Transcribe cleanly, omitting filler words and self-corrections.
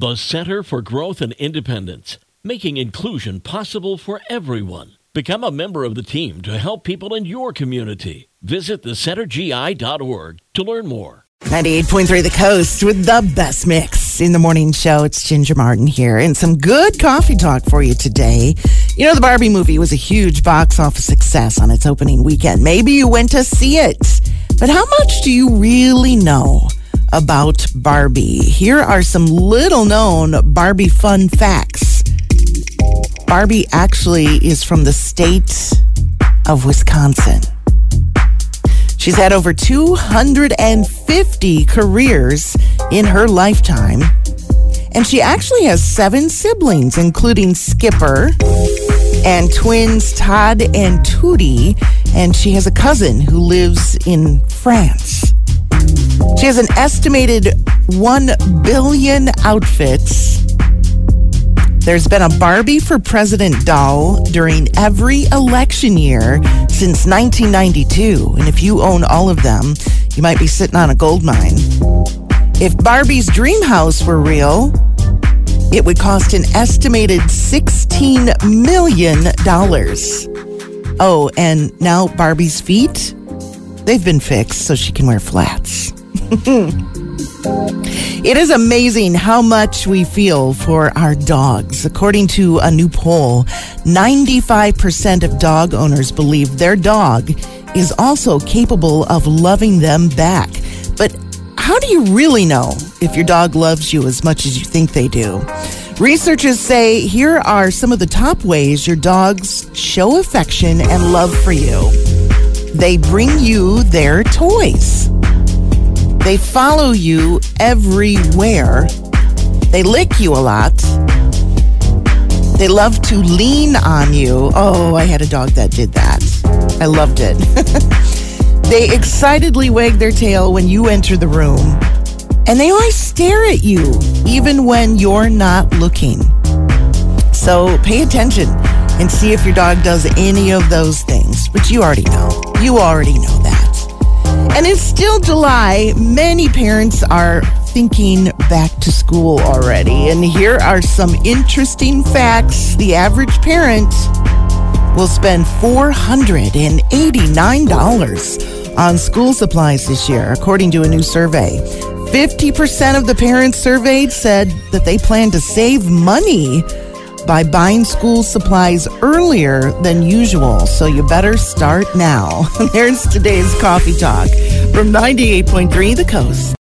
the Center for Growth and Independence, making inclusion possible for everyone. Become a member of the team to help people in your community. Visit thecentergi.org to learn more. 98.3 The Coast with the best mix in the morning show. It's Ginger Martin here and some good coffee talk for you today. You know, the Barbie movie was a huge box office success on its opening weekend. Maybe you went to see it, but how much do you really know about Barbie? Here are some little known Barbie fun facts. Barbie actually is from the state of Wisconsin. She's had over 250 careers in her lifetime. And she actually has 7 siblings, including Skipper and twins Todd and Tootie. And she has a cousin who lives in France. She has an estimated 1 billion outfits. There's been a Barbie for President doll during every election year since 1992. And if you own all of them, you might be sitting on a gold mine. If Barbie's dream house were real, it would cost an estimated $16 million. Oh, and now Barbie's feet, they've been fixed so she can wear flats. It is amazing how much we feel for our dogs. According to a new poll, 95% of dog owners believe their dog is also capable of loving them back. But how do you really know if your dog loves you as much as you think they do? Researchers say here are some of the top ways your dogs show affection and love for you. They bring you their toys. They follow you everywhere. They lick you a lot. They love to lean on you. Oh, I had a dog that did that. I loved it. They excitedly wag their tail when you enter the room. And they always stare at you, even when you're not looking. So pay attention and see if your dog does any of those things. But you already know. You already know that. And it's still July. Many parents are thinking back to school already. And here are some interesting facts. The average parent will spend $489 on school supplies this year, according to a new survey. 50% of the parents surveyed said that they plan to save money by buying school supplies earlier than usual. So you better start now. There's today's coffee talk from 98.3 The Coast.